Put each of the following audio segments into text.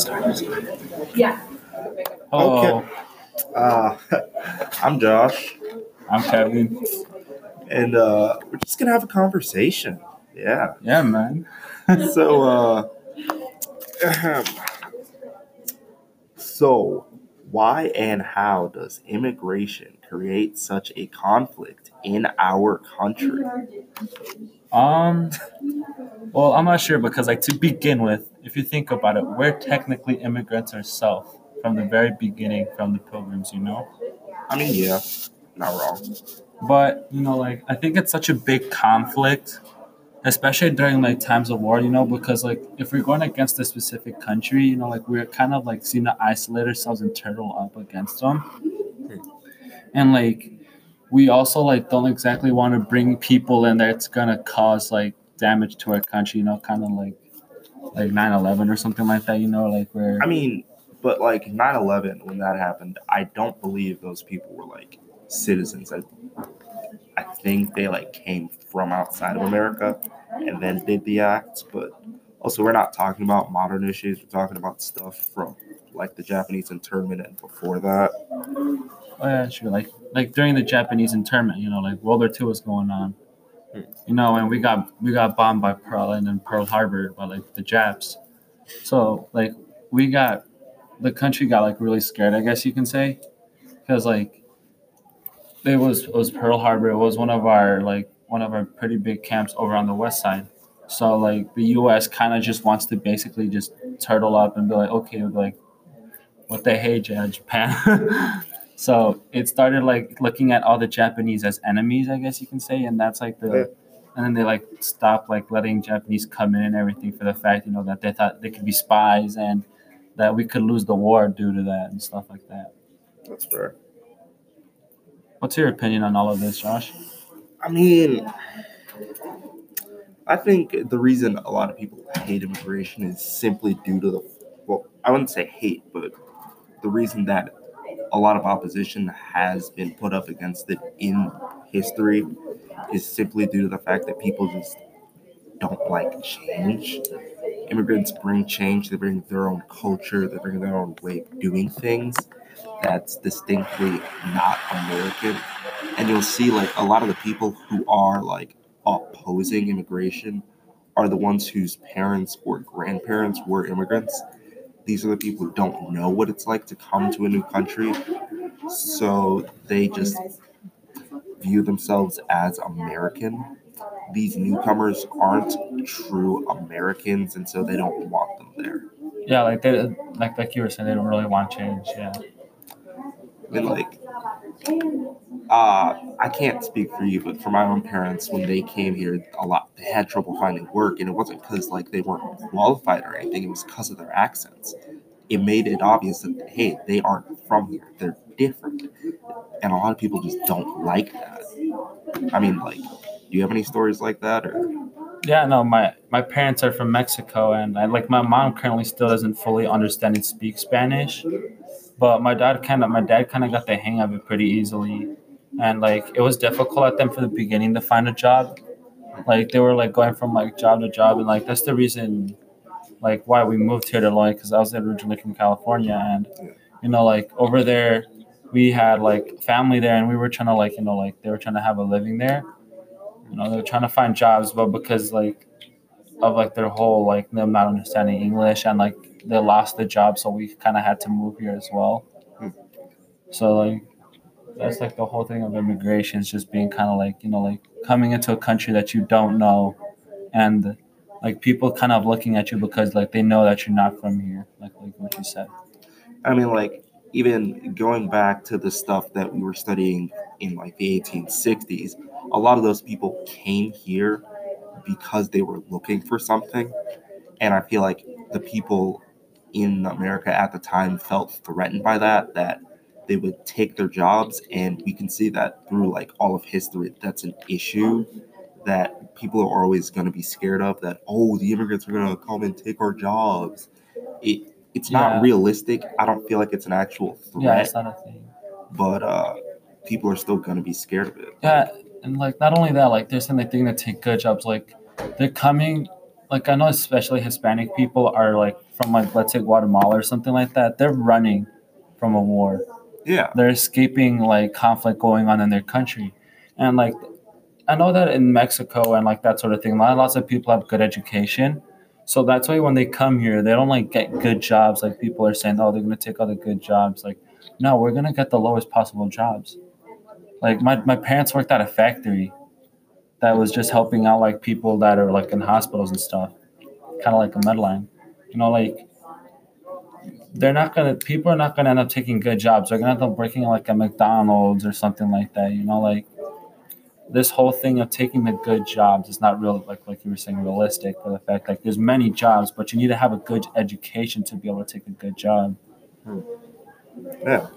starters. Yeah. Oh. Okay. I'm Josh. I'm Kevin. And we're just going to have a conversation. Yeah. Yeah, man. So why and how does immigration create such a conflict in our country? Well, I'm not sure because, like, to begin with, if you think about it, we're technically immigrants ourselves from the very beginning, from the Pilgrims, you know? I mean, yeah, not wrong. But, you know, like, I think it's such a big conflict, especially during, like, times of war, you know, because, like, if we're going against a specific country, you know, like, we're kind of, like, seem to isolate ourselves and turtle up against them. And, like, we also, like, don't exactly want to bring people in that's going to cause, like, damage to our country, you know, kind of like 9/11 or something like that, you know, like, where... I mean, but, like, 9/11, when that happened, I don't believe those people were, like, citizens. I think they, like, came from outside of America and then did the acts. But also, we're not talking about modern issues. We're talking about stuff from, like, the Japanese internment and before that. Oh, yeah, sure. Like during the Japanese internment, you know, like, World War II was going on. You know, and we got bombed by Pearl and then Pearl Harbor by, like, the Japs. So, like, the country got, like, really scared, I guess you can say. Because, like, it was Pearl Harbor. It was one of our pretty big camps over on the west side. So, like, the U.S. kind of just wants to basically just turtle up and be like, okay, like, what the hey, Japan. So it started, like, looking at all the Japanese as enemies, I guess you can say. And that's, like, and then they, like, stopped, like, letting Japanese come in and everything for the fact, you know, that they thought they could be spies and that we could lose the war due to that and stuff like that. That's fair. What's your opinion on all of this, Josh? I mean, I think the reason a lot of people hate immigration is simply due to I wouldn't say hate, but the reason that a lot of opposition has been put up against it in history is simply due to the fact that people just don't like change. Immigrants bring change. They bring their own culture. They bring their own way of doing things that's distinctly not American. And you'll see, like, a lot of the people who are, like, opposing immigration are the ones whose parents or grandparents were immigrants. These are the people who don't know what it's like to come to a new country, so they just view themselves as American. These newcomers aren't true Americans, and so they don't want them there. Yeah, like they like you were saying, they don't really want change. Yeah. And, like, I can't speak for you, but for my own parents, when they came here, they had trouble finding work, and it wasn't because, like, they weren't qualified or anything. It was because of their accents. It made it obvious that, hey, they aren't from here. They're different, and a lot of people just don't like that. I mean, like, do you have any stories like that? Or? Yeah, no, my parents are from Mexico, and my mom currently still doesn't fully understand and speak Spanish, but my dad kind of got the hang of it pretty easily, and, like, it was difficult at them for the beginning to find a job. Like, they were, like, going from, like, job to job, and, like, that's the reason, like, why we moved here to Lloyd, because I was originally from California, and, you know, like, over there we had, like, family there, and we were trying to, like, you know, like, they were trying to have a living there. You know, they're trying to find jobs, but because, like, of, like, their whole, like, them not understanding English, and, like, they lost the job, so we kind of had to move here as well. So, like, that's, like, the whole thing of immigration is just being kind of, like, you know, like, coming into a country that you don't know, and, like, people kind of looking at you because, like, they know that you're not from here, like what you said. I mean, like, even going back to the stuff that we were studying in, like, the 1860s, a lot of those people came here because they were looking for something. And I feel like the people in America at the time felt threatened by that they would take their jobs. And we can see that through, like, all of history. That's an issue that people are always going to be scared of, that, oh, the immigrants are going to come and take our jobs. It's not realistic. I don't feel like it's an actual threat. Yeah, it's not a thing. But people are still going to be scared of it. Yeah. And, like, not only that, like, they're saying they're going to take good jobs. Like, they're coming like I know especially Hispanic people are like from like let's say Guatemala or something like that. They're running from a war. Yeah. They're escaping like conflict going on in their country. And like I know that in Mexico and like that sort of thing, lots of people have good education. So that's why when they come here, they don't like get good jobs. Like people are saying, oh, they're gonna take all the good jobs. Like, no, we're gonna get the lowest possible jobs. Like my parents worked at a factory that was just helping out like people that are like in hospitals and stuff, kind of like a medline. You know, like people are not gonna end up taking good jobs. They're gonna end up working at like a McDonald's or something like that. You know, like this whole thing of taking the good jobs is not real, like you were saying, realistic for the fact like there's many jobs, but you need to have a good education to be able to take a good job. Yeah.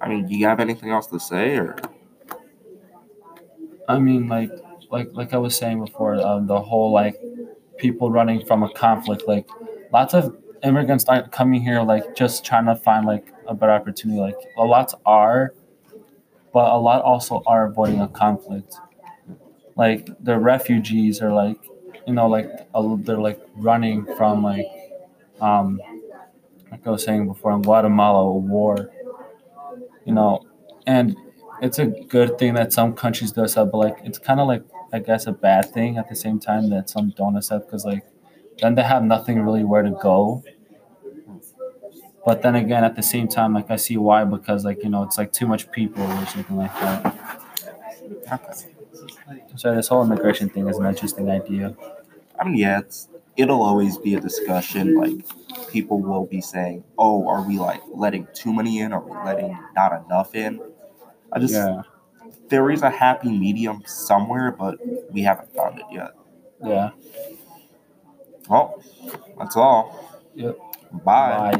I mean, do you have anything else to say, or? I mean, like I was saying before, the whole like people running from a conflict. Like, lots of immigrants aren't coming here like just trying to find like a better opportunity. Like, a lot are, but a lot also are avoiding a conflict. Like, the refugees are like, you know, like they're like running from like I was saying before, in Guatemala, a war. You know, and it's a good thing that some countries do accept, but like it's kind of like I guess a bad thing at the same time that some don't accept, because like then they have nothing really where to go. But then again, at the same time, like I see why, because like you know it's like too much people or something like that. Okay. So this whole immigration thing is an interesting idea. I mean, yeah, it'll always be a discussion. Like, people will be saying, oh, are we like letting too many in? Are we letting not enough in? There is a happy medium somewhere, but we haven't found it yet. Yeah. Well, that's all. Yep. Bye.